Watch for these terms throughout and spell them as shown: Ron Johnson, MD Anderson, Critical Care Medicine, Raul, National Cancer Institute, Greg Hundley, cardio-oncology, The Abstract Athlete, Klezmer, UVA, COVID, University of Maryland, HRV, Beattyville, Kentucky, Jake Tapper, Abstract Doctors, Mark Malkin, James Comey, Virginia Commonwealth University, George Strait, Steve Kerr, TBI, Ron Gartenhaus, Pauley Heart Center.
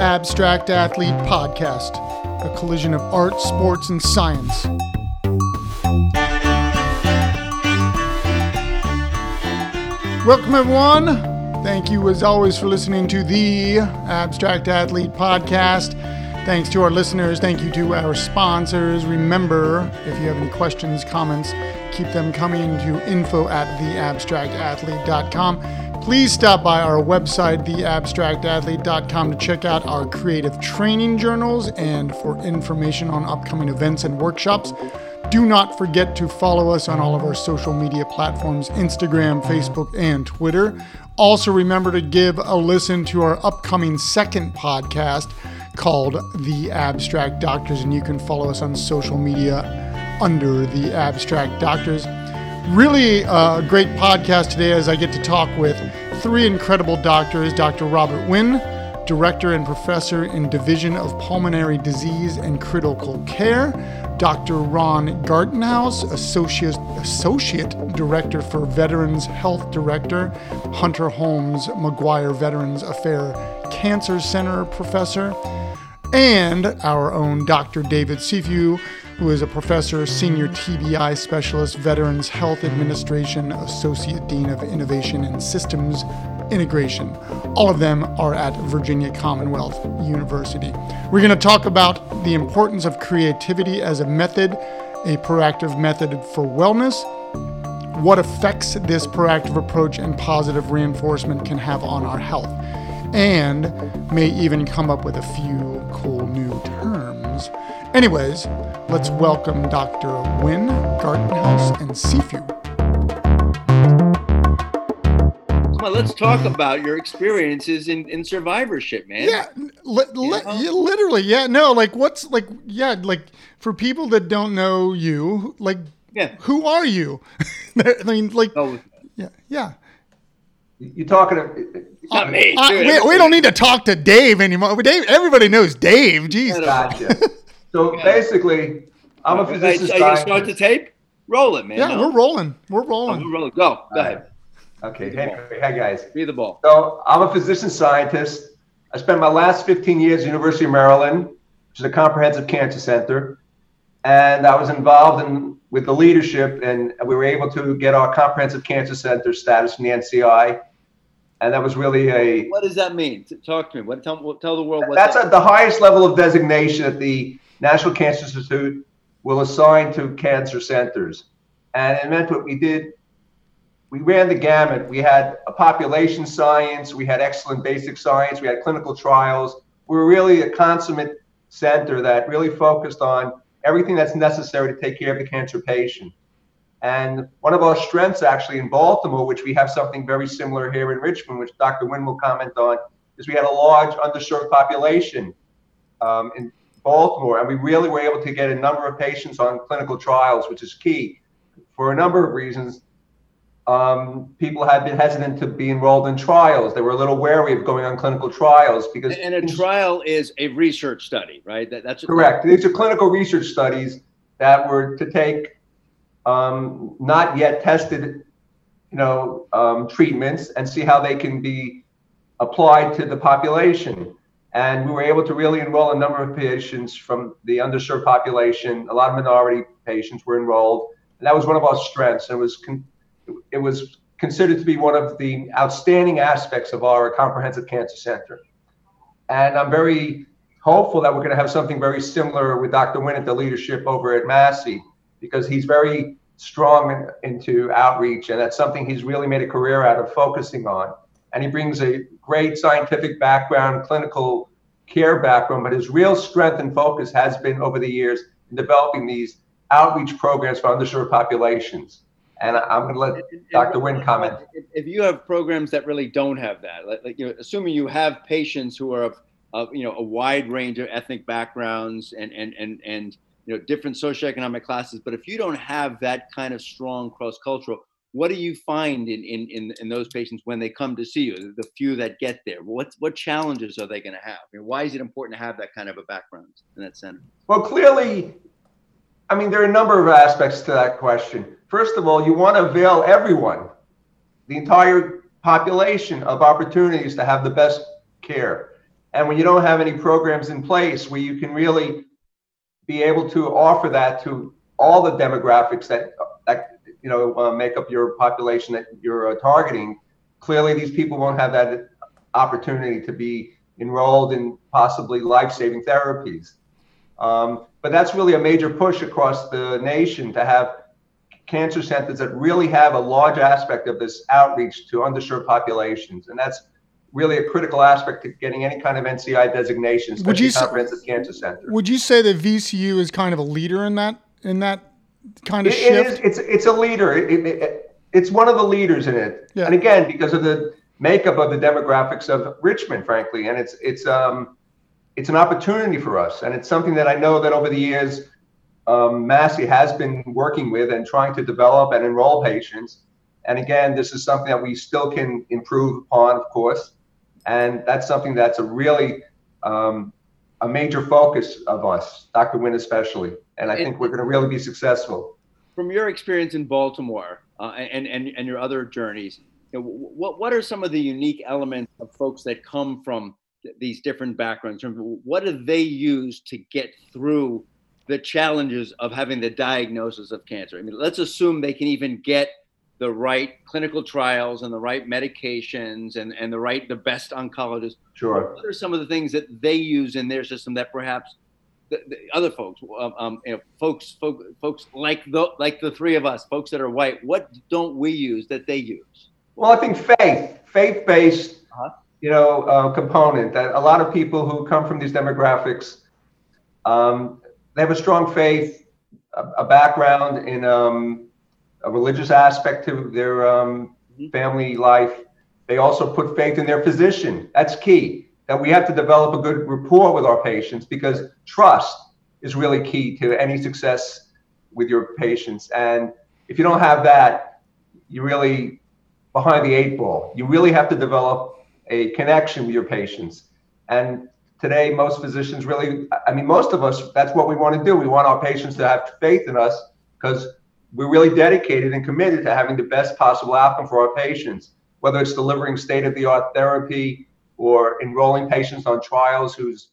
Abstract Athlete Podcast, a collision of art, sports, and science. Welcome, everyone. Thank you, as always, for listening to the Abstract Athlete Podcast. Thanks to our listeners. Thank you to our sponsors. Remember, if you have any questions, comments, keep them coming to info@theabstractathlete.com. Please stop by our website, theabstractathlete.com, to check out our creative training journals and for information on upcoming events and workshops. Do not forget to follow us on all of our social media platforms, Instagram, Facebook, and Twitter. Also, remember to give a listen to our upcoming second podcast called The Abstract Doctors, and you can follow us on social media under The Abstract Doctors. Really a great podcast today as I get to talk with three incredible doctors, Dr. Robert Winn, Director and Professor in Division of Pulmonary Disease and Critical Care, Dr. Ron Gartenhaus, Associate Director for Veterans Health Director, Hunter Holmes McGuire Veterans Affairs Cancer Center Professor, and our own Dr. David Cifu, who is a Professor, Senior TBI Specialist, Veterans Health Administration, Associate Dean of Innovation and Systems Integration. All of them are at Virginia Commonwealth University. We're going to talk about the importance of creativity as a method, a proactive method for wellness, what effects this proactive approach and positive reinforcement can have on our health, and may even come up with a few cool new terms. Anyways, let's welcome Dr. Winn, Gartenhaus, and Cifu. Well, let's talk about your experiences in survivorship, man. Yeah, literally. Yeah, no, like what's like, yeah, like for people that don't know you, like, yeah, who are you? I mean, like, oh, yeah, yeah. You're talking to not me. We don't need to talk to Dave anymore. Dave, everybody knows Dave. Jeez. Gotcha. So yeah. Basically, I'm a physicist. Are you going to start the tape? Roll it, man. Yeah, no. We're rolling. Oh, rolling. Go ahead. Okay, hey guys. Be the ball. So I'm a physician scientist. I spent my last 15 years at the University of Maryland, which is a comprehensive cancer center. And I was involved with the leadership, and we were able to get our comprehensive cancer center status from the NCI. And that was really a... What does that mean? Talk to me. Tell the world what that's at the highest level of designation that the National Cancer Institute will assign to cancer centers. And it meant what we did. We ran the gamut. We had a population science. We had excellent basic science. We had clinical trials. We were really a consummate center that really focused on everything that's necessary to take care of the cancer patient. And one of our strengths actually in Baltimore, which we have something very similar here in Richmond, which Dr. Winn will comment on, is we had a large underserved population in Baltimore. And we really were able to get a number of patients on clinical trials, which is key for a number of reasons. People have been hesitant to be enrolled in trials. They were a little wary of going on clinical trials because... And a trial is a research study, right? That's correct. These are clinical research studies that were to take not yet tested, treatments and see how they can be applied to the population. And we were able to really enroll a number of patients from the underserved population. A lot of minority patients were enrolled. And that was one of our strengths. It was considered to be one of the outstanding aspects of our comprehensive cancer center. And I'm very hopeful that we're going to have something very similar with Dr. Winn at the leadership over at Massey, because he's very strong into outreach. And that's something he's really made a career out of focusing on. And he brings a great scientific background, clinical care background, but his real strength and focus has been over the years in developing these outreach programs for underserved populations. And I'm going to let Dr. Winn comment. If you have programs that really don't have that, assuming you have patients who are of a wide range of ethnic backgrounds and different socioeconomic classes, but if you don't have that kind of strong cross-cultural, what do you find in those patients when they come to see you? The few that get there, what challenges are they going to have? Why is it important to have that kind of a background in that center? Well, clearly, there are a number of aspects to that question. First of all, you want to avail everyone, the entire population, of opportunities to have the best care. And when you don't have any programs in place where you can really be able to offer that to all the demographics that make up your population that you're targeting, clearly these people won't have that opportunity to be enrolled in possibly life-saving therapies. But that's really a major push across the nation to have cancer centers that really have a large aspect of this outreach to underserved populations. And that's really a critical aspect to getting any kind of NCI designation, especially comprehensive cancer center. Would you say that VCU is kind of a leader in that kind of shift? It's a leader. It's one of the leaders in it. Yeah. And again, because of the makeup of the demographics of Richmond, frankly, and it's an opportunity for us. And it's something that I know that over the years, Massey has been working with and trying to develop and enroll patients. And again, this is something that we still can improve upon, of course. And that's something that's a really a major focus of us, Dr. Winn especially. And I think we're going to really be successful. From your experience in Baltimore and your other journeys, you know, what are some of the unique elements of folks that come from these different backgrounds? What do they use to get through the challenges of having the diagnosis of cancer? I mean, let's assume they can even get the right clinical trials and the right medications and the best oncologists. Sure. What are some of the things that they use in their system that perhaps the other folks, folks like the three of us, folks that are white, what don't we use that they use? Well, I think faith-based, component that a lot of people who come from these demographics, they have a strong faith, a background in, a religious aspect to their family life. They also put faith in their physician. That's key, that we have to develop a good rapport with our patients, because trust is really key to any success with your patients. And if you don't have that, you're really behind the eight ball. You really have to develop a connection with your patients. And today, most physicians most of us, that's what we want to do. We want our patients to have faith in us, because we're really dedicated and committed to having the best possible outcome for our patients, whether it's delivering state-of-the-art therapy or enrolling patients on trials whose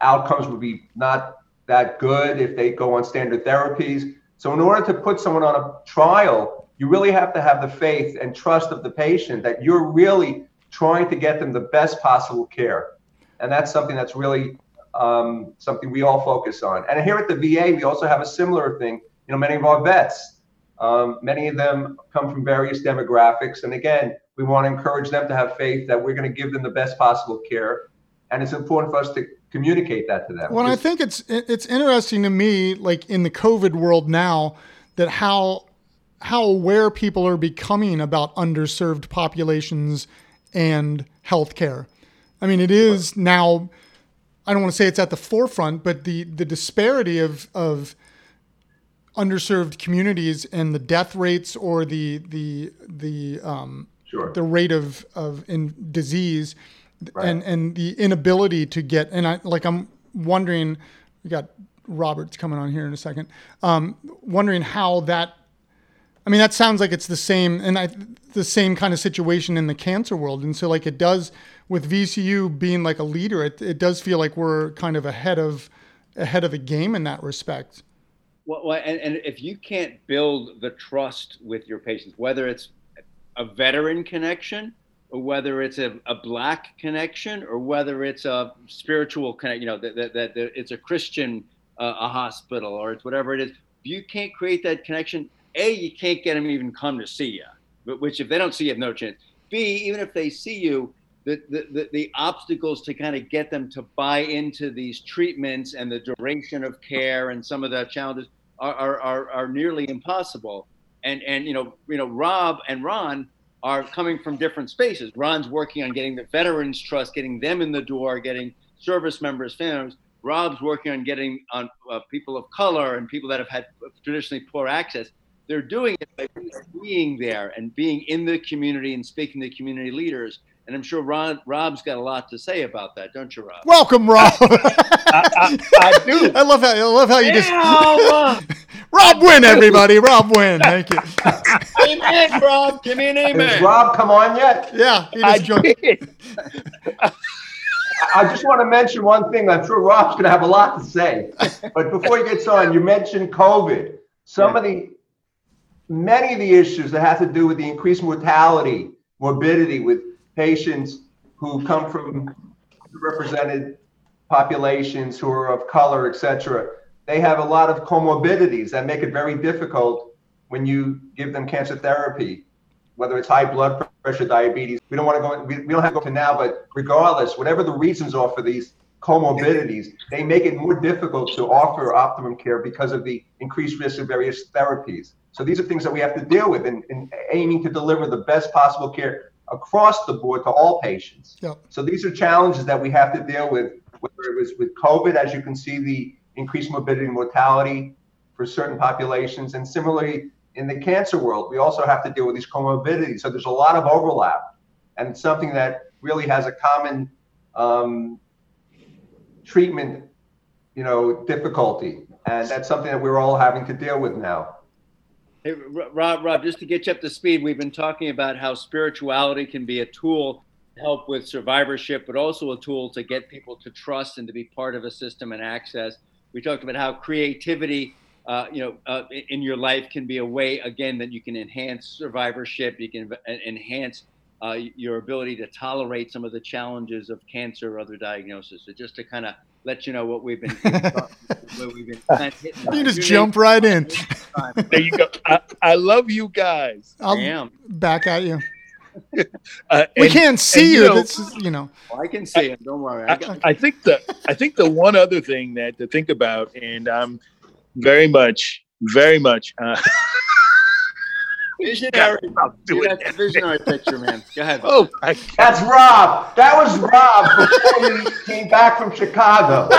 outcomes would be not that good if they go on standard therapies. So in order to put someone on a trial, you really have to have the faith and trust of the patient that you're really trying to get them the best possible care. And that's something that's really something we all focus on. And here at the VA, we also have a similar thing. You know, many of our vets, many of them come from various demographics. And again, we want to encourage them to have faith that we're going to give them the best possible care. And it's important for us to communicate that to them. Well, I think it's interesting to me, like in the COVID world now, that how aware people are becoming about underserved populations and healthcare. I mean, it is now, I don't want to say it's at the forefront, but the disparity of underserved communities and the death rates or the rate of disease, right, and the inability to get, and I'm wondering, we got Robert's coming on here in a second, wondering how that, I mean, that sounds like it's the same, and the same kind of situation in the cancer world. And so like it does with VCU being like a leader, it does feel like we're kind of ahead of the game in that respect. Well, and if you can't build the trust with your patients, whether it's a veteran connection or whether it's a Black connection or whether it's a spiritual connection, you know, that it's a Christian a hospital or it's whatever it is, if you can't create that connection, A, you can't get them even come to see you, which if they don't see you, have no chance. B, even if they see you, the obstacles to kind of get them to buy into these treatments and the duration of care and some of the challenges are nearly impossible. And you know Rob and Ron are coming from different spaces. Ron's working on getting the veterans trust, getting them in the door, getting service members, families. Rob's working on getting on people of color and people that have had traditionally poor access. They're doing it by being there and being in the community and speaking to community leaders. And I'm sure Rob's got a lot to say about that, don't you, Rob? Welcome, Rob. I do. I love how you just. Rob Winn, everybody. Rob Winn. Thank you. Amen, Rob. Give me an amen. Has Rob come on yet? Yeah. He just I just want to mention one thing. I'm sure Rob's going to have a lot to say. But before he gets on, you mentioned COVID. Many of the issues that have to do with the increased mortality, morbidity with patients who come from represented populations who are of color, et cetera, they have a lot of comorbidities that make it very difficult when you give them cancer therapy, whether it's high blood pressure, diabetes. We don't want to go, we don't have to go to now, but regardless, whatever the reasons are for these comorbidities, they make it more difficult to offer optimum care because of the increased risk of various therapies. So these are things that we have to deal with in aiming to deliver the best possible care across the board to all patients. Yeah. So these are challenges that we have to deal with, whether it was with COVID, as you can see, the increased morbidity and mortality for certain populations. And similarly, in the cancer world, we also have to deal with these comorbidities. So there's a lot of overlap, and it's something that really has a common treatment, difficulty. And that's something that we're all having to deal with now. Hey, Rob, just to get you up to speed, we've been talking about how spirituality can be a tool to help with survivorship, but also a tool to get people to trust and to be part of a system and access. We talked about how creativity, in your life can be a way, again, that you can enhance survivorship. You can enhance your ability to tolerate some of the challenges of cancer or other diagnoses. So just to kind of let you know what we've been doing. You just jump right in. There you go. I love you guys. I'll back at you. We can't see you. Well, I can see it. Don't worry. I think the one other thing that to think about, and I'm very much. Visionary. That's a visionary picture, man. Go ahead. Oh, that's Rob. That was Rob before we came back from Chicago.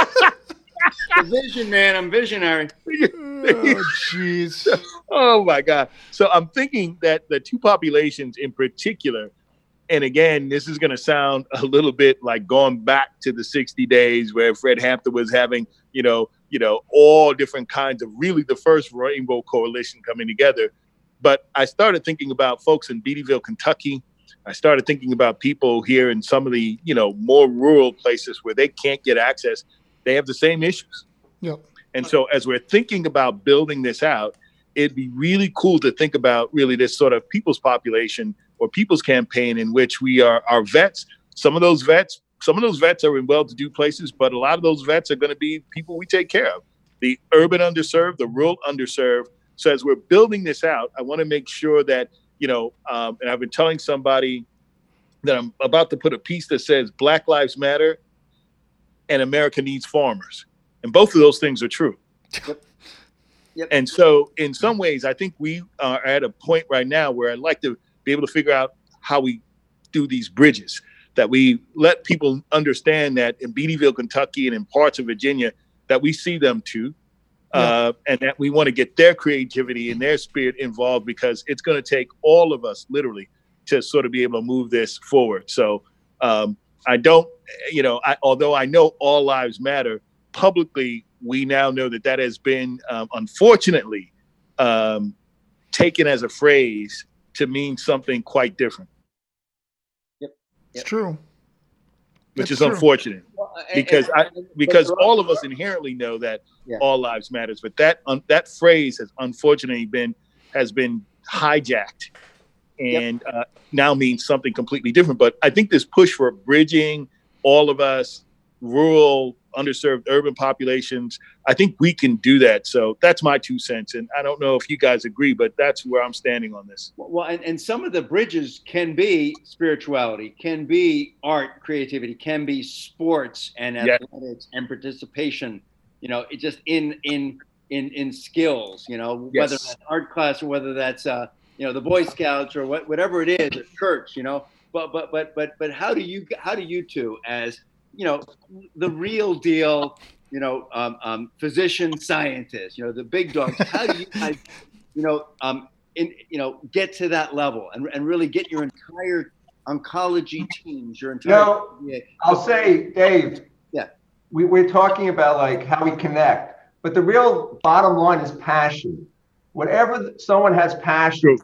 The vision, man. I'm visionary. Oh, jeez. Oh, my God. So I'm thinking that the two populations in particular, and again, this is going to sound a little bit like going back to the 60 days where Fred Hampton was having, all different kinds of really the first Rainbow Coalition coming together. But I started thinking about folks in Beattyville, Kentucky. I started thinking about people here in some of the, more rural places where they can't get access. They have the same issues. Yep. And so as we're thinking about building this out, it'd be really cool to think about really this sort of people's population or people's campaign in which we are our vets. Some of those vets are in well-to-do places, but a lot of those vets are going to be people we take care of, the urban underserved, the rural underserved. So as we're building this out, I want to make sure that, and I've been telling somebody that I'm about to put a piece that says Black Lives Matter and America needs farmers. And both of those things are true. Yep. And so in some ways, I think we are at a point right now where I'd like to be able to figure out how we do these bridges, that we let people understand that in Beattyville, Kentucky, and in parts of Virginia, that we see them too. And that we want to get their creativity and their spirit involved, because it's going to take all of us literally to sort of be able to move this forward. So although I know all lives matter publicly, we now know that has been unfortunately taken as a phrase to mean something quite different. Yep. It's true. Which is unfortunate, because all of us inherently know that all lives matters, but that phrase has unfortunately been hijacked and now means something completely different. But I think this push for bridging all of us, rural, underserved, urban populations, I think we can do that. So that's my 2 cents, and I don't know if you guys agree, but that's where I'm standing on this. Well, and some of the bridges can be spirituality, can be art, creativity, can be sports and athletics and participation. It just in skills. Whether that's art class or whether that's the Boy Scouts or whatever it is, or church. But how do you two as the real deal, physician, scientist, the big dogs, how do you guys, get to that level and really get your entire oncology teams, your entire... I'll say, Dave, we're talking about like how we connect. But the real bottom line is passion. Whenever someone has passion,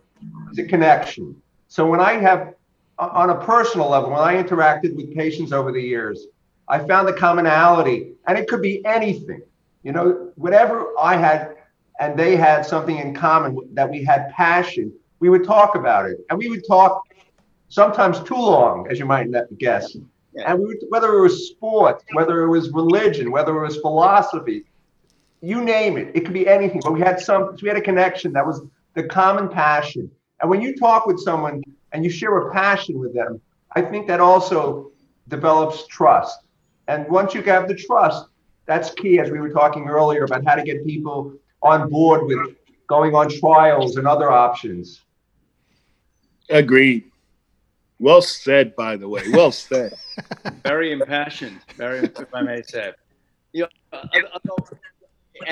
there's a connection. So when I have, on a personal level, when I interacted with patients over the years, I found a commonality, and it could be anything. You know, whatever I had and they had something in common, that we had passion, we would talk about it. And we would talk sometimes too long, as you might guess. Yeah. And we would, whether it was sports, whether it was religion, whether it was philosophy, you name it, it could be anything. But we had a connection that was the common passion. And when you talk with someone and you share a passion with them, I think that also develops trust. And once you have the trust, that's key, as we were talking earlier about how to get people on board with going on trials and other options. Agreed. Well said, by the way. Well said. Very impassioned, very, if I may say. You know,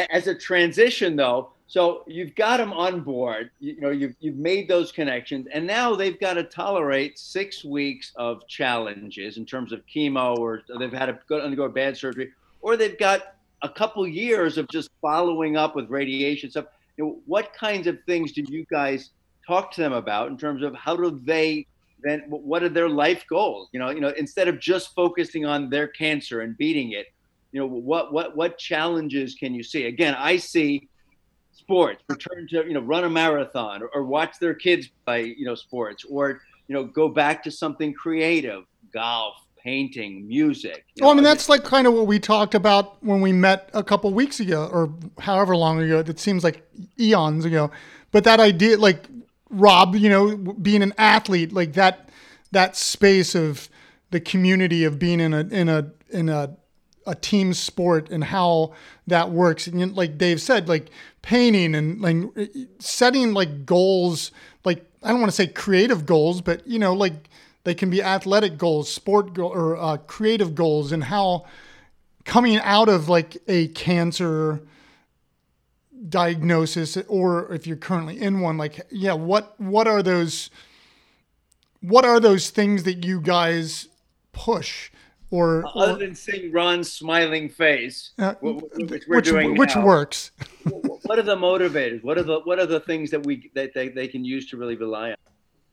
as a transition, though, so you've got them on board. You know, you've made those connections, and now they've got to tolerate 6 weeks of challenges in terms of chemo, or they've had to undergo bad surgery, or they've got a couple years of just following up with radiation stuff. You know, what kinds of things did you guys talk to them about in terms of how do they then, what are their life goals? You know, instead of just focusing on their cancer and beating it, you know, what challenges can you see? Again, I see sports, return to, you know, run a marathon, or watch their kids play, you know, sports, or, you know, go back to something creative, golf, painting, music. Well, I mean, that's like kind of what we talked about when we met a couple weeks ago, or however long ago. That seems like eons ago. But that idea, like, Rob, you know, being an athlete, like that space of the community, of being in a team sport, and how that works. And like Dave said, like painting and like setting like goals, like, I don't want to say creative goals, but, you know, like, they can be athletic goals, sport goal, or creative goals, and how coming out of like a cancer diagnosis, or if you're currently in one, like, yeah, what are those things that you guys push? Or other than seeing Ron's smiling face, which we're doing now, which works. What are the motivators? What are the things that they can use to really rely on?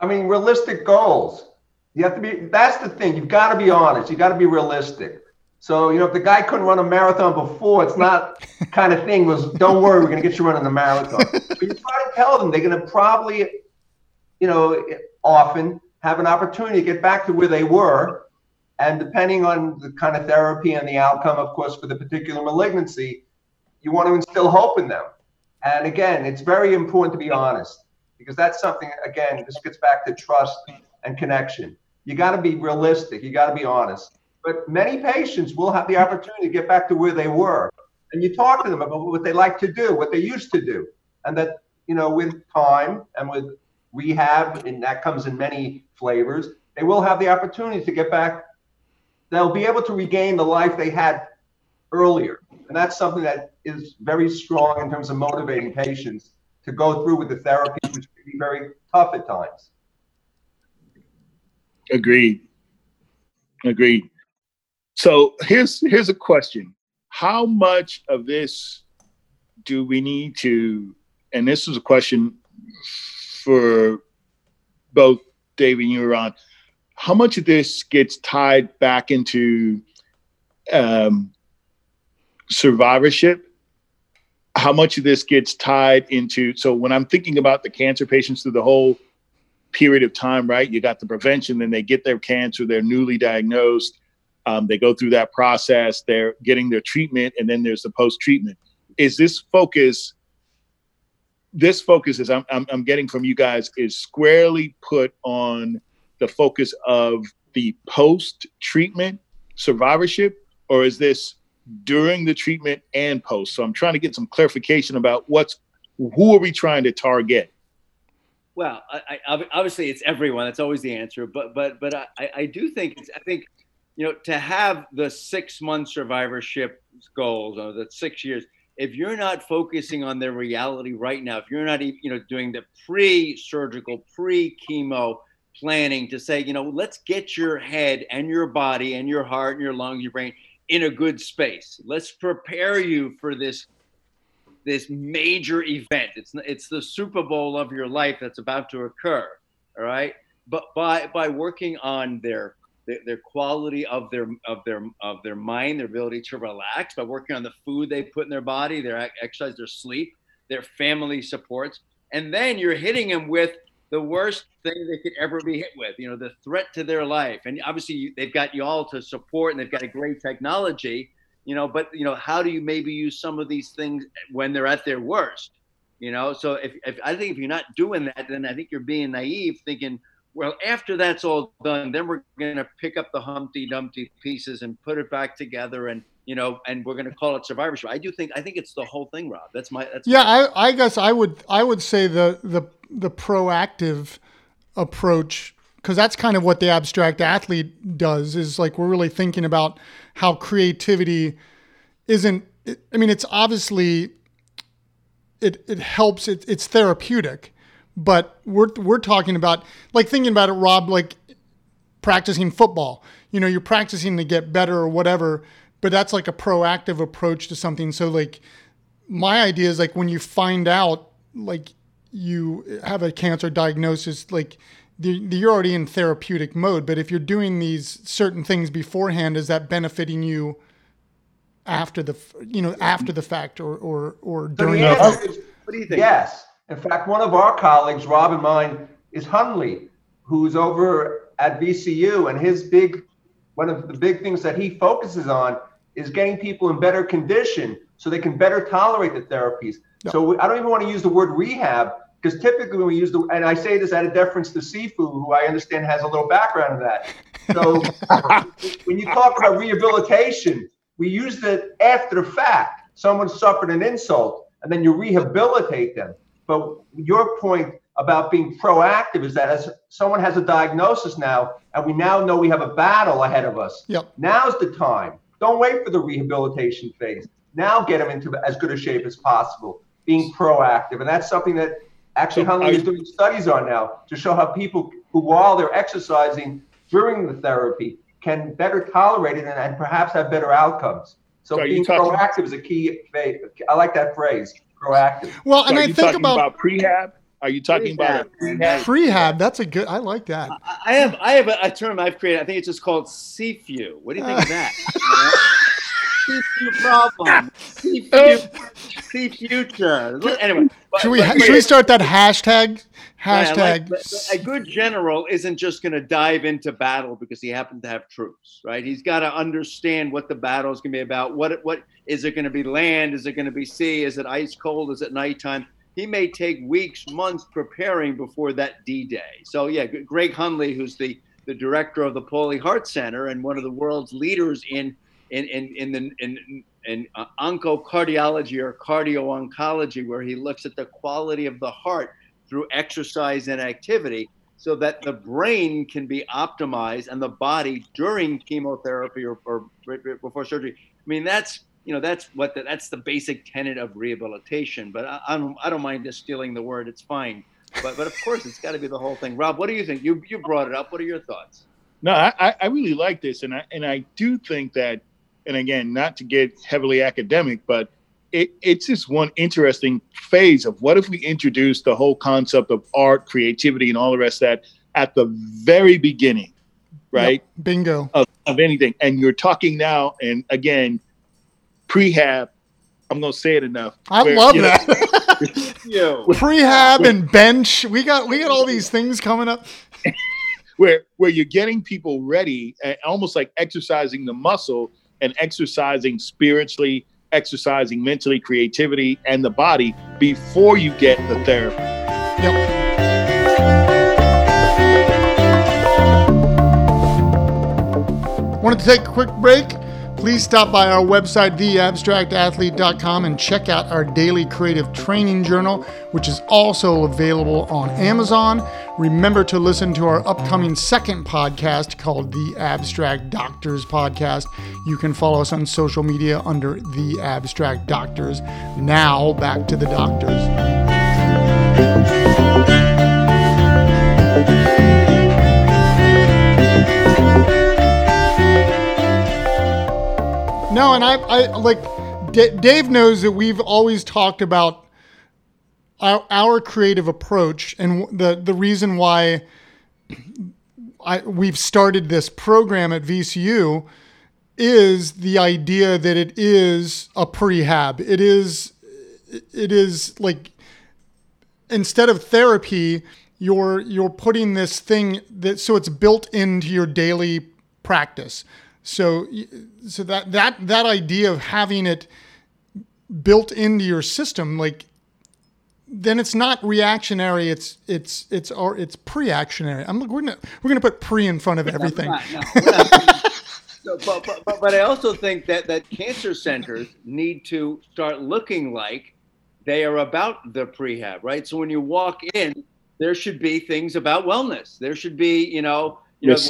I mean, realistic goals. You have to be, that's the thing. You've got to be honest. You've got to be realistic. So, you know, if the guy couldn't run a marathon before, it's not kind of thing was, don't worry, we're going to get you running the marathon. But you try to tell them they're going to probably, you know, often have an opportunity to get back to where they were. And depending on the kind of therapy and the outcome, of course, for the particular malignancy, you want to instill hope in them. And again, it's very important to be honest. Because that's something, again, this gets back to trust and connection. You got to be realistic. You got to be honest. But many patients will have the opportunity to get back to where they were. And you talk to them about what they like to do, what they used to do. And that, you know, with time and with rehab, and that comes in many flavors, they will have the opportunity to get back. They'll be able to regain the life they had earlier. And that's something that is very strong in terms of motivating patients to go through with the therapy, which can be very tough at times. Agreed. So here's a question. How much of this do we need to, and this is a question for both Dave and you, Ron, how much of this gets tied back into survivorship? How much of this gets tied into, so when I'm thinking about the cancer patients through the whole period of time, right? You got the prevention, then they get their cancer, they're newly diagnosed. They go through that process, they're getting their treatment, and then there's the post-treatment. Is this focus is I'm getting from you guys is squarely put on the focus of the post-treatment survivorship, or is this during the treatment and post? So I'm trying to get some clarification about who are we trying to target? Well, I obviously it's everyone. That's always the answer. But I do think I think, you know, to have the 6-month survivorship goals or the 6 years, if you're not focusing on their reality right now, if you're not, you know, doing the pre-surgical, pre-chemo planning to say, you know, let's get your head and your body and your heart and your lungs, your brain in a good space. Let's prepare you for this this major event. It's the Super Bowl of your life that's about to occur. All right. But by working on their quality of their mind, their ability to relax, by working on the food they put in their body, their exercise, their sleep, their family supports. And then you're hitting them with the worst thing they could ever be hit with, you know, the threat to their life. And obviously they've got you all to support and they've got a great technology, you know, but, you know, how do you maybe use some of these things when they're at their worst? You know, so if you're not doing that, then I think you're being naive thinking, well, after that's all done, then we're going to pick up the Humpty Dumpty pieces and put it back together and, you know, and we're going to call it survivorship. I think it's the whole thing, Rob. I guess I would say the proactive approach, because that's kind of what the Abstract Athlete does, is like, we're really thinking about how creativity isn't, I mean, it's obviously, it helps, it's therapeutic. But we're talking about, like, thinking about it, Rob, like practicing football. You know, you're practicing to get better or whatever, but that's like a proactive approach to something. So, like, my idea is, like, when you find out, like, you have a cancer diagnosis, like, you're already in therapeutic mode. But if you're doing these certain things beforehand, is that benefiting you after the fact or during the fact? What do you think? Yes. In fact, one of our colleagues, Rob and mine, is Hundley, who's over at VCU, and one of the big things that he focuses on is getting people in better condition so they can better tolerate the therapies. Yeah. So I don't even want to use the word rehab, because typically when we use the, and I say this out of deference to Cifu, who I understand has a little background in that. So when you talk about rehabilitation, we use that after the fact. Someone suffered an insult, and then you rehabilitate them. But your point about being proactive is that as someone has a diagnosis now, and we now know we have a battle ahead of us. Yep. Now's the time. Don't wait for the rehabilitation phase. Now get them into as good a shape as possible, being proactive. And that's something that actually Huntley is doing studies on now to show how people who, while they're exercising during the therapy, can better tolerate it and perhaps have better outcomes. So being proactive is a key phase. I like that phrase. Proactive. Well, so and I think about prehab. Are you talking about prehab? Prehab. That's a good. I like that. I have a term I've created. I think it's just called CFU. What do you think of that? CFU problem. CFU future. Anyway, should we start that hashtag? Hashtag. Yeah, a good general isn't just going to dive into battle because he happened to have troops, right? He's got to understand what the battle is going to be about. What is it going to be? Land? Is it going to be sea? Is it ice cold? Is it nighttime? He may take weeks, months preparing before that D-Day. So yeah, Greg Hundley, who's the director of the Pauley Heart Center and one of the world's leaders in oncocardiology or cardio-oncology, where he looks at the quality of the heart through exercise and activity so that the brain can be optimized and the body during chemotherapy or before surgery. I mean, that's the basic tenet of rehabilitation, but I don't mind distilling the word. It's fine. But of course it's got to be the whole thing. Rob, what do you think? You brought it up. What are your thoughts? No, I really like this. And I do think that, and again, not to get heavily academic, but it's just one interesting phase of what if we introduce the whole concept of art, creativity, and all the rest of that at the very beginning, right? Yep. Bingo. Of anything. And you're talking now, and again, prehab, I'm going to say it enough. I love that. Prehab and bench. We got all these things coming up. where you're getting people ready, almost like exercising the muscle and exercising spiritually, exercising mentally, creativity, and the body before you get the therapy. Yep. Want to take a quick break? Please stop by our website, theabstractathlete.com, and check out our daily creative training journal, which is also available on Amazon. Remember to listen to our upcoming second podcast called The Abstract Doctors Podcast. You can follow us on social media under The Abstract Doctors. Now, back to the doctors. No, and I like Dave knows that we've always talked about our creative approach, and the reason why we've started this program at VCU is the idea that it is a prehab. It is like, instead of therapy, you're putting this thing that, so it's built into your daily practice. So that idea of having it built into your system, like, then it's not reactionary. It's pre-actionary. We're gonna put pre in front of everything. No. So, but I also think that cancer centers need to start looking like they are about the prehab, right? So when you walk in, there should be things about wellness. There should be, yes,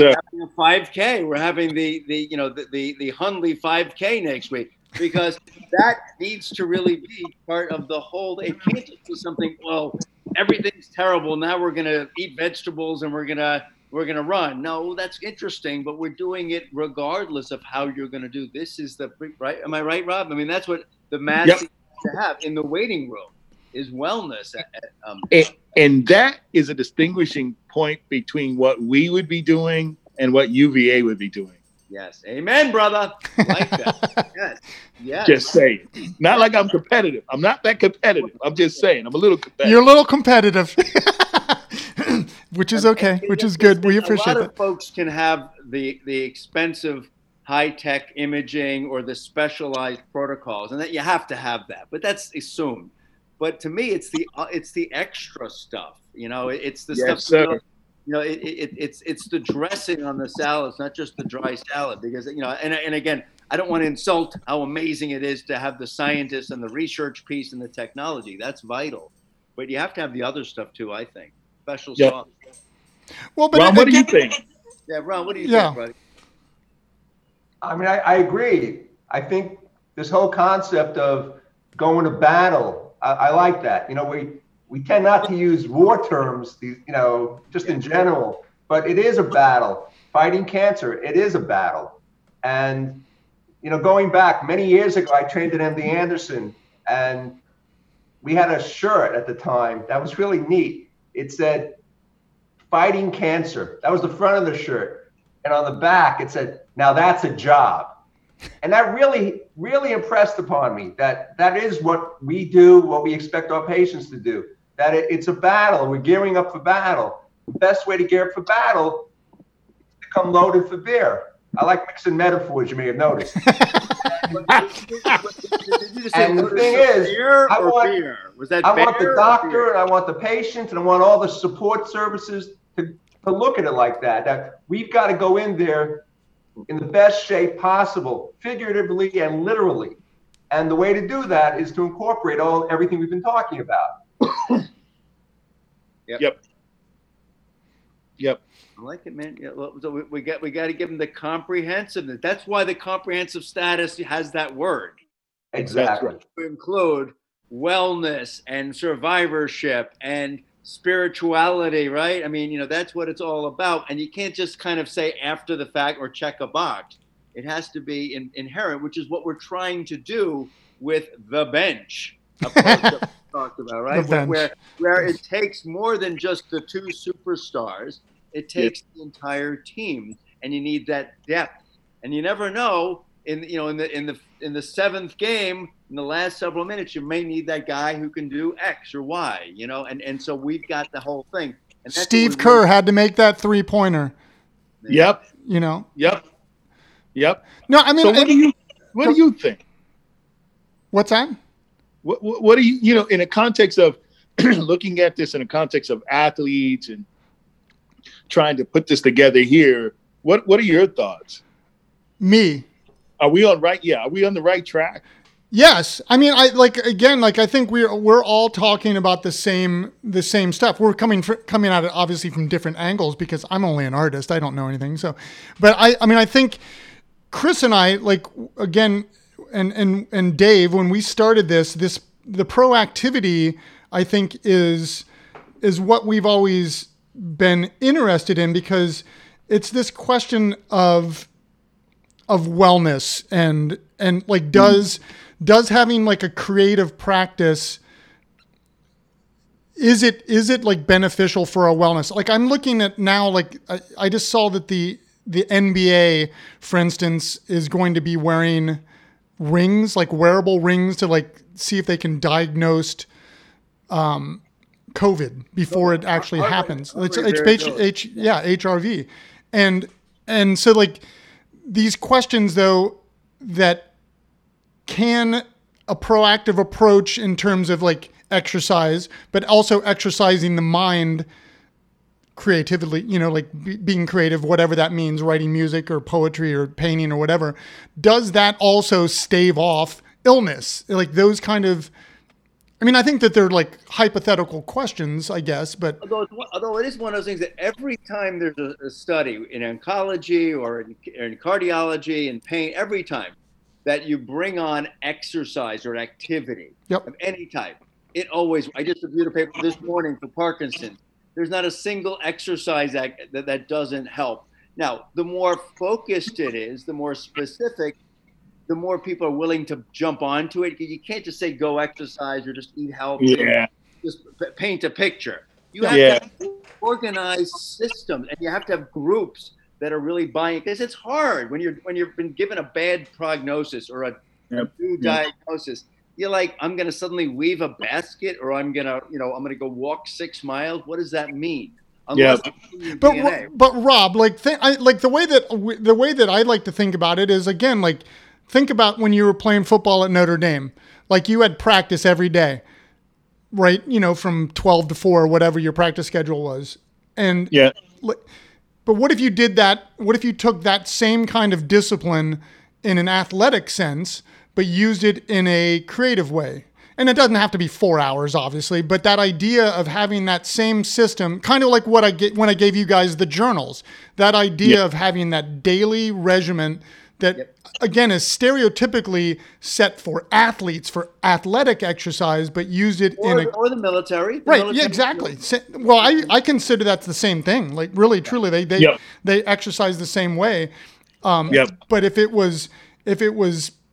we're having a 5K. We're having the Hundley 5K next week, because that needs to really be part of the whole. It can't just be something, well, everything's terrible, now we're gonna eat vegetables and we're gonna run. No, that's interesting, but we're doing it regardless of how you're gonna do. This is the right. Am I right, Rob? I mean, that's what the mass needs to have in the waiting room is wellness. And that is a distinguishing point between what we would be doing and what UVA would be doing. Yes. Amen, brother. I like that. Yes. Just saying. Not like I'm competitive. I'm not that competitive. I'm just saying. I'm a little competitive. You're a little competitive, which is okay, which is good. We appreciate it. A lot of folks can have the expensive high-tech imaging or the specialized protocols, and that you have to have that, but that's assumed. But to me, it's the extra stuff. It's the stuff. Sir. It's the dressing on the salad. It's not just the dry salad, because and again, I don't want to insult how amazing it is to have the scientists and the research piece and the technology. That's vital, but you have to have the other stuff too, I think. Special sauce. Well, but Ron, what do you think? Yeah, Ron, what do you think, buddy? I mean, I agree. I think this whole concept of going to battle, I like that. We tend not to use war terms, just in general, but it is a battle. Fighting cancer, it is a battle. And, going back many years ago, I trained at MD Anderson, and we had a shirt at the time that was really neat. It said, "Fighting Cancer." That was the front of the shirt. And on the back, it said, "Now that's a job." And that really, really impressed upon me that is what we do, what we expect our patients to do, that it's a battle. We're gearing up for battle. The best way to gear up for battle is to come loaded for beer. I like mixing metaphors, you may have noticed. And the thing is, I want the doctor and I want the patient and I want all the support services to look at it like that we've got to go in there in the best shape possible, figuratively and literally. And the way to do that is to incorporate everything we've been talking about. Yep. I like it, man. Yeah, so we got to give them the comprehensiveness. That's why the comprehensive status has that word. Exactly. To include wellness and survivorship and spirituality, right? I mean, that's what it's all about. And you can't just kind of say after the fact or check a box. It has to be inherent, which is what we're trying to do with the bench. That we talked about, right? Where it takes more than just the two superstars. It takes the entire team, and you need that depth. And you never know in the seventh game, in the last several minutes, you may need that guy who can do X or Y, and so we've got the whole thing. And that's Steve Kerr had to make that three-pointer. Yep. Yep. No, I mean, so what do you think? What's that? What do you, in a context of looking at this in a context of athletes and trying to put this together here, what are your thoughts? Me. Are we on right? Yeah. Are we on the right track? Yes. I mean, I think we're all talking about the same stuff. We're coming at it obviously from different angles, because I'm only an artist. I don't know anything. So, but I mean, I think Chris and I, like, again, and Dave, when we started this, the proactivity, I think is what we've always been interested in, because it's this question of wellness and like, does does having like a creative practice, is it like beneficial for our wellness? Like I'm looking at now, like I just saw that the NBA, for instance, is going to be wearing rings, like wearable rings, to like see if they can diagnose COVID before it actually happens. HRV. And so like these questions though, that can a proactive approach in terms of like exercise, but also exercising the mind creatively, you know, like being creative, whatever that means, writing music or poetry or painting or whatever, does that also stave off illness? Like those kind of, I mean, I think that they're like hypothetical questions, I guess, but... Although it is one of those things that every time there's a study in oncology or in cardiology and pain, every time that you bring on exercise or activity of any type, it always... I just reviewed a paper this morning for Parkinson's. There's not a single exercise that doesn't help. Now, the more focused it is, the more specific, the more people are willing to jump onto it. You can't just say go exercise or just eat healthy. Yeah. Just paint a picture. You have to have organized systems, and you have to have groups that are really buying. Because it's hard when you've been given a bad prognosis or a new diagnosis. You're like, I'm going to suddenly weave a basket, or I'm going to go walk 6 miles. What does that mean? But Rob, like the way that I like to think about it is, again, like, think about when you were playing football at Notre Dame, like you had practice every day, right? You know, from 12 to 4, whatever your practice schedule was. And but what if you did that? What if you took that same kind of discipline in an athletic sense, but used it in a creative way? And it doesn't have to be 4 hours, obviously, but that idea of having that same system, kind of like what I get when I gave you guys the journals, that idea of having that daily regimen that, again, is stereotypically set for athletes, for athletic exercise, but used it or the military. Right, military. Yeah, exactly. Well, I consider that's the same thing. Like, really, truly, they exercise the same way. But if it was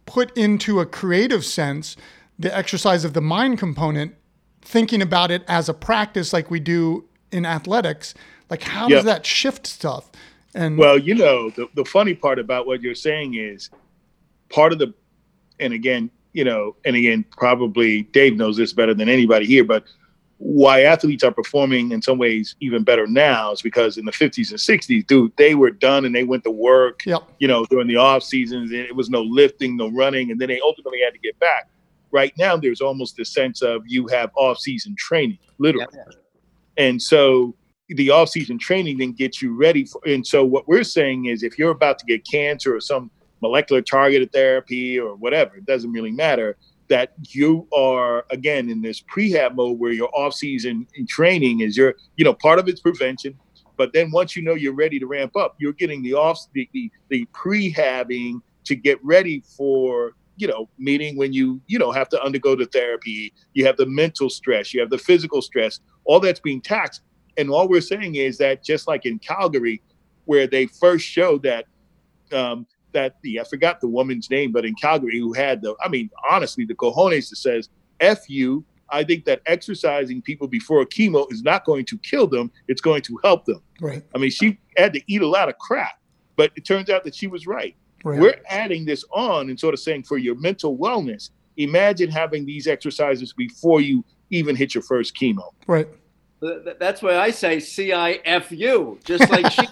put into a creative sense, the exercise of the mind component, thinking about it as a practice like we do in athletics, like how does that shift stuff? And well, you know, the funny part about what you're saying is part of the, and again, probably Dave knows this better than anybody here, but why athletes are performing in some ways even better now is because in the 50s and 60s, dude, they were done and they went to work, during the off seasons, and it was no lifting, no running. And then they ultimately had to get back. Right now, there's almost this sense of you have off season training, literally. And so the off-season training then gets you ready for, and so what we're saying is if you're about to get cancer or some molecular targeted therapy or whatever, it doesn't really matter, that you are, again, in this prehab mode where your off-season training is your, part of it's prevention, but then once you know you're ready to ramp up, you're getting the prehabbing to get ready for, meaning when you, have to undergo the therapy, you have the mental stress, you have the physical stress, all that's being taxed. And all we're saying is that just like in Calgary, where they first showed that, I forgot the woman's name, but in Calgary, who had the cojones that says, F you, I think that exercising people before chemo is not going to kill them. It's going to help them. Right. I mean, she had to eat a lot of crap, but it turns out that she was right. Right. We're adding this on and sort of saying for your mental wellness, imagine having these exercises before you even hit your first chemo. Right. That's why I say CIFU, just like she.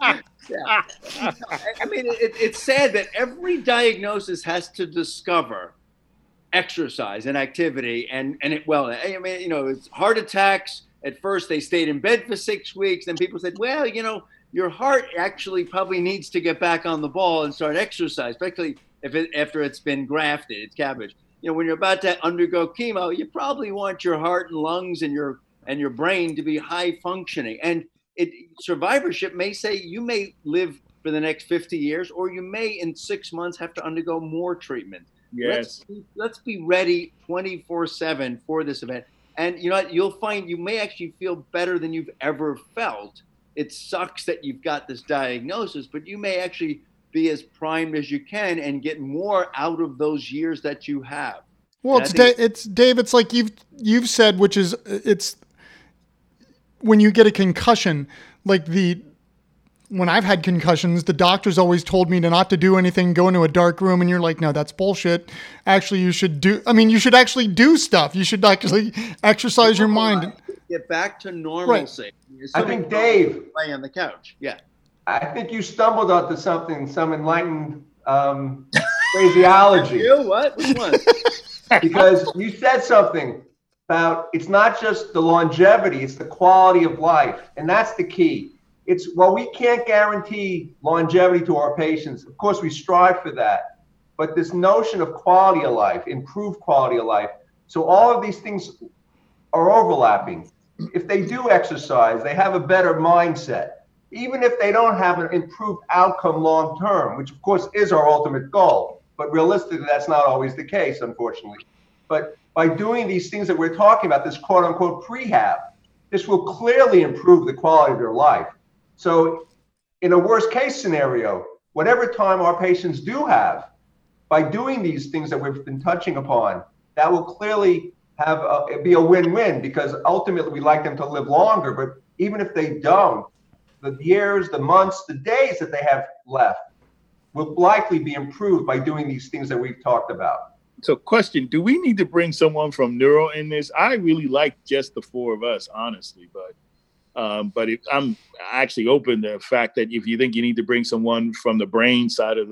I mean, it's sad that every diagnosis has to discover exercise and activity it's heart attacks. At first, they stayed in bed for 6 weeks. Then people said, well, your heart actually probably needs to get back on the ball and start exercise, particularly after it's been grafted, it's cabbage. When you're about to undergo chemo, you probably want your heart and lungs and your brain to be high functioning. And survivorship may say you may live for the next 50 years, or you may in 6 months have to undergo more treatment. Yes. Let's be ready 24/7 for this event. And you know what? You'll find you may actually feel better than you've ever felt. It sucks that you've got this diagnosis, but you may actually be as primed as you can and get more out of those years that you have. Well, Dave, it's like you've said, which is it's when you get a concussion, like when I've had concussions, the doctors always told me not to do anything, go into a dark room. And you're like, no, that's bullshit. Actually, you should actually do stuff. You should actually exercise your mind. Get back to normalcy. Right. I think, Dave, lay on the couch. Yeah. I think you stumbled onto some enlightened phraseology. You what? Which one? Because you said something about it's not just the longevity, it's the quality of life. And that's the key. It's, well, we can't guarantee longevity to our patients. Of course, we strive for that. But this notion of quality of life, improved quality of life. So all of these things are overlapping. If they do exercise, they have a better mindset. Even if they don't have an improved outcome long term, which of course is our ultimate goal, but realistically, that's not always the case, unfortunately. But by doing these things that we're talking about, this quote unquote prehab, this will clearly improve the quality of their life. So in a worst case scenario, whatever time our patients do have, by doing these things that we've been touching upon, that will clearly have be a win-win, because ultimately we like them to live longer, but even if they don't, the years, the months, the days that they have left will likely be improved by doing these things that we've talked about. So question, do we need to bring someone from neuro in this? I really like just the four of us, honestly, but I'm actually open to the fact that if you think you need to bring someone from the brain side of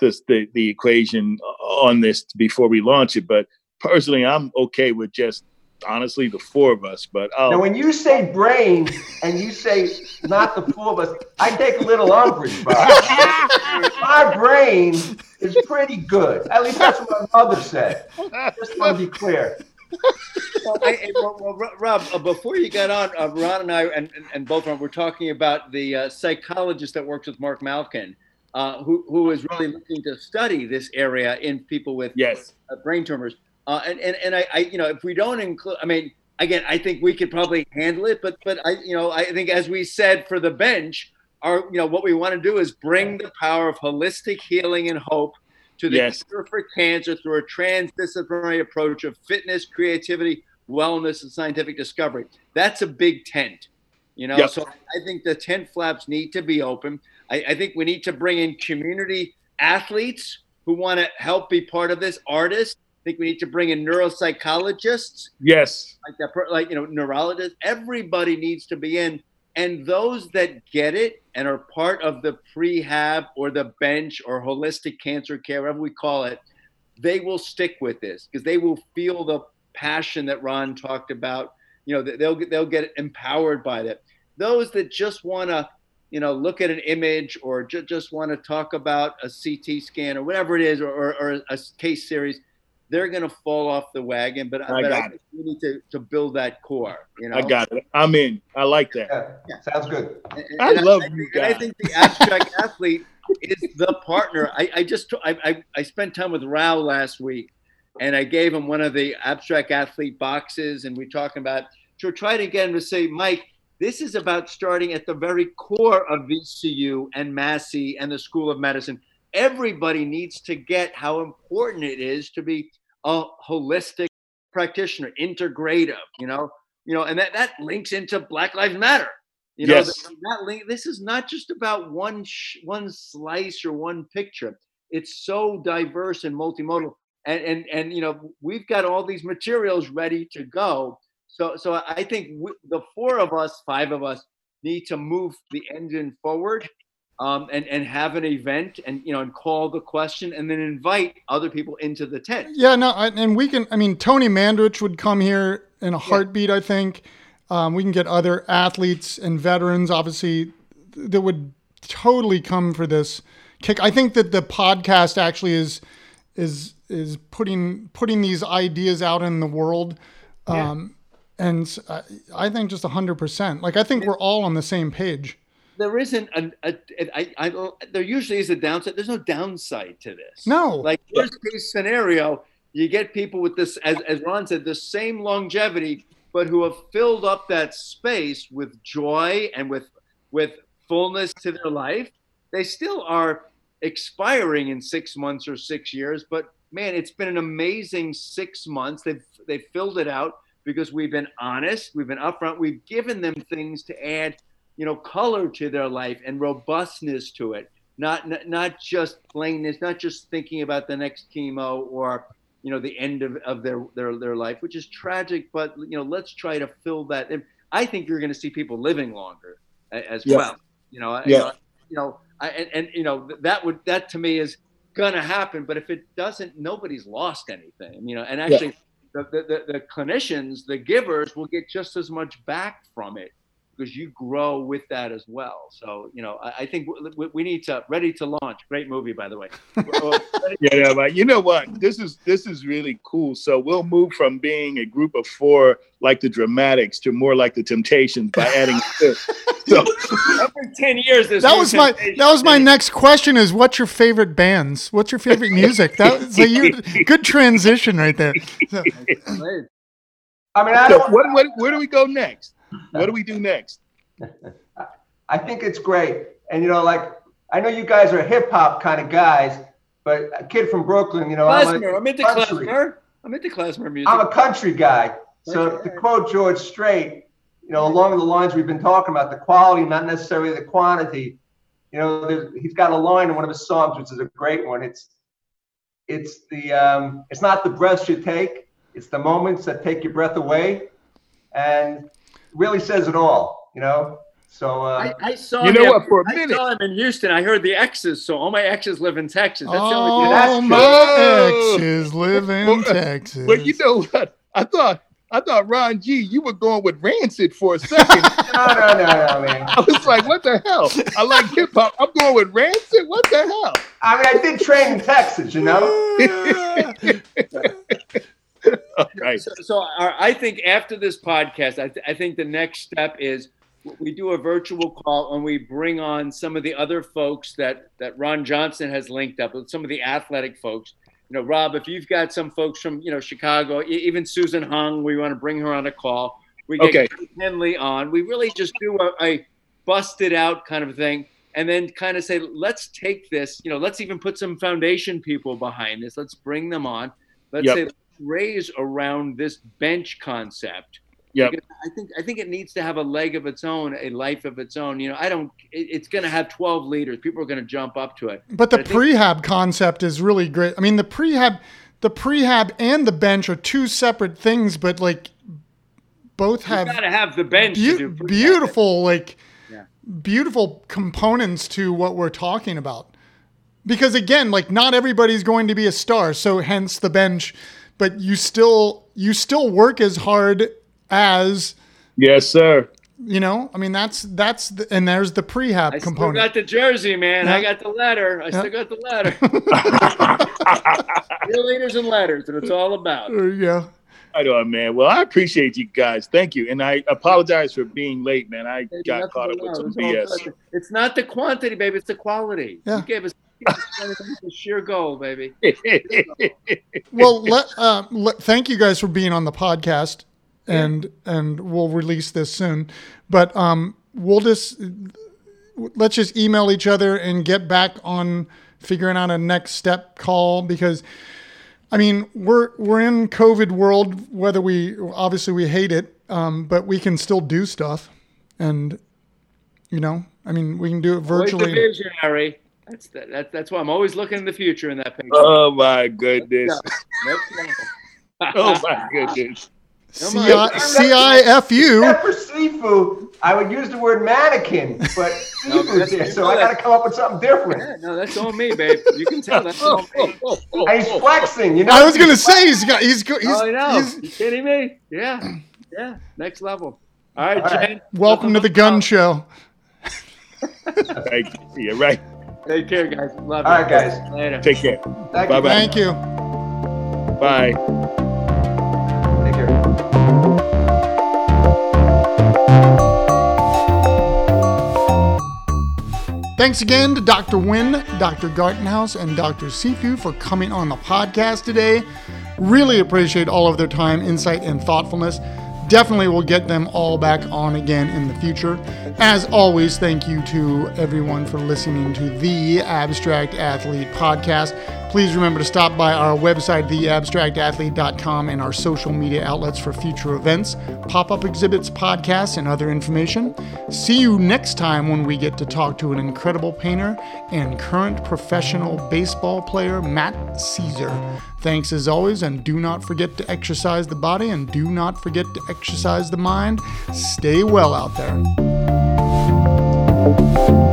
the equation on this before we launch it. But personally, I'm okay with just honestly the four of us. But now when you say brain and you say not the four of us, I take a little umbrage, Bob. My brain is pretty good, at least that's what my mother said. Just want to be clear. Well, Rob, before you got on, Ron and I and both of us were talking about the psychologist that works with Mark Malkin, who is really looking to study this area in people with brain tumors. And I, you know, if we don't include, I mean, again, I think we could probably handle it, but I, you know, I think as we said for the bench, what we want to do is bring the power of holistic healing and hope to the cure for cancer through a transdisciplinary approach of fitness, creativity, wellness, and scientific discovery. That's a big tent, so I think the tent flaps need to be open. I think we need to bring in community athletes who want to help be part of this, artists. I think we need to bring in neuropsychologists. Yes. Neurologists. Everybody needs to be in. And those that get it and are part of the prehab or the bench or holistic cancer care, whatever we call it, they will stick with this because they will feel the passion that Ron talked about. They'll get empowered by that. Those that just want to, look at an image or just want to talk about a CT scan or whatever it is or a case series, they're going to fall off the wagon, but I think we need to build that core. I got it. I'm in. I like that. Yeah. Sounds good. And I love you guys. I think the abstract athlete is the partner. I spent time with Raul last week, and I gave him one of the abstract athlete boxes, and we're talking about to try to get him to say, Mike, this is about starting at the very core of VCU and Massey and the School of Medicine. Everybody needs to get how important it is to be a holistic practitioner, integrative, and that links into Black Lives Matter. This is not just about one slice or one picture. It's so diverse and multimodal, and we've got all these materials ready to go. So I think the five of us need to move the engine forward. And have an event and call the question and then invite other people into the tent. Yeah, no, and we can, Tony Mandrich would come here in a heartbeat, I think. We can get other athletes and veterans, obviously, that would totally come for this kick. I think that the podcast actually is putting these ideas out in the world. And I think just 100%. Like, I think we're all on the same page. There isn't there usually is a downside. There's no downside to this. No. Like worst case scenario, you get people with this, as Ron said, the same longevity, but who have filled up that space with joy and with fullness to their life. They still are expiring in 6 months or 6 years. But man, it's been an amazing 6 months. They've filled it out because we've been honest, we've been upfront, we've given them things to add, you know, color to their life and robustness to it. Not just plainness, not just thinking about the next chemo or, you know, the end of their life, which is tragic, but, you know, let's try to fill that. And I think you're going to see people living longer as well. You know, that to me is going to happen. But if it doesn't, nobody's lost anything, you know, and actually the clinicians, the givers will get just as much back from it because you grow with that as well. So, you know, I think we need to Ready to Launch. Great movie, by the way. But you know what? This is really cool. So we'll move from being a group of four, like the Dramatics, to more like the Temptations by adding. So after 10 years, that was my next question is, what's your favorite bands? What's your favorite music? So good transition right there. So. I mean, where do we go next? What do we do next? I think it's great. And, you know, like, I know you guys are hip hop kind of guys, but a kid from Brooklyn, you know, I'm into Klezmer. I'm into Klezmer music. I'm a country guy. So to quote George Strait, you know, along the lines we've been talking about, the quality, not necessarily the quantity. You know, he's got a line in one of his songs, which is a great one. It's not the breaths you take. It's the moments that take your breath away. And really says it all, you know? So, I saw you know him, what, for a I minute. Saw him in Houston. I heard the exes, so all my exes live in Texas. That's exes live in Texas. But you know what? I thought, Ron G, you were going with Rancid for a second. No, man. I was like, what the hell? I like hip hop. I'm going with Rancid? What the hell? I mean, I did train in Texas, you know? Right. So I think after this podcast, I think the next step is we do a virtual call and we bring on some of the other folks that Ron Johnson has linked up with, some of the athletic folks. You know, Rob, if you've got some folks from, you know, Chicago, even Susan Hung, we want to bring her on a call. We get Greg Hundley on. We really just do a busted out kind of thing and then kind of say, let's take this, you know, let's even put some foundation people behind this. Let's bring them on. Let's say raise around this bench concept. Yeah, I think it needs to have a leg of its own, a life of its own. You know, it's going to have 12 leaders. People are going to jump up to it. But the prehab concept is really great. I mean, the prehab and the bench are two separate things, but like both have got to have the bench to do beautiful, like beautiful components to what we're talking about. Because again, like not everybody's going to be a star, so hence the bench. But you still work as hard as yes, sir. You know, I mean and there's the prehab component. I got the jersey, man. Yeah. I got the letter. I still got the letter. Real leaders and letters, and it's all about. Yeah. I know, man. Well, I appreciate you guys. Thank you, and I apologize for being late, man. I got caught up with some BS. It's not the quantity, baby. It's the quality. Yeah. You gave us. Sheer goal, baby. Well, thank you guys for being on the podcast, and we'll release this soon. But we'll let's just email each other and get back on figuring out a next step call because, I mean, we're in COVID world. Whether we hate it, but we can still do stuff, and you know, I mean, we can do it virtually. Always the visionary. That's why I'm always looking in the future in that picture. Oh my goodness! Oh my goodness! CIFU. Except for Cifu, I would use the word mannequin, but Cifu's there, so I got to come up with something different. Yeah, no, that's on me, babe. You can tell that's on me. And he's flexing, you know. I was gonna say he's. Oh, you know. You kidding me? Yeah. Next level. All right, Jen. Welcome to the gun show. Right. You're right. Take care, guys. Love you. All right, guys. Later. Take care. Bye-bye. Thank you. Bye. Take care. Thanks again to Dr. Winn, Dr. Gartenhaus, and Dr. Cifu for coming on the podcast today. Really appreciate all of their time, insight, and thoughtfulness. definitely will get them all back on again in the future. As always, thank you to everyone for listening to the Abstract Athlete Podcast. Please remember to stop by our website, theabstractathlete.com, and our social media outlets for future events, pop-up exhibits, podcasts, and other information. See you next time when we get to talk to an incredible painter and current professional baseball player, Matt Caesar. Thanks as always, and do not forget to exercise the body, and do not forget to exercise the mind. Stay well out there.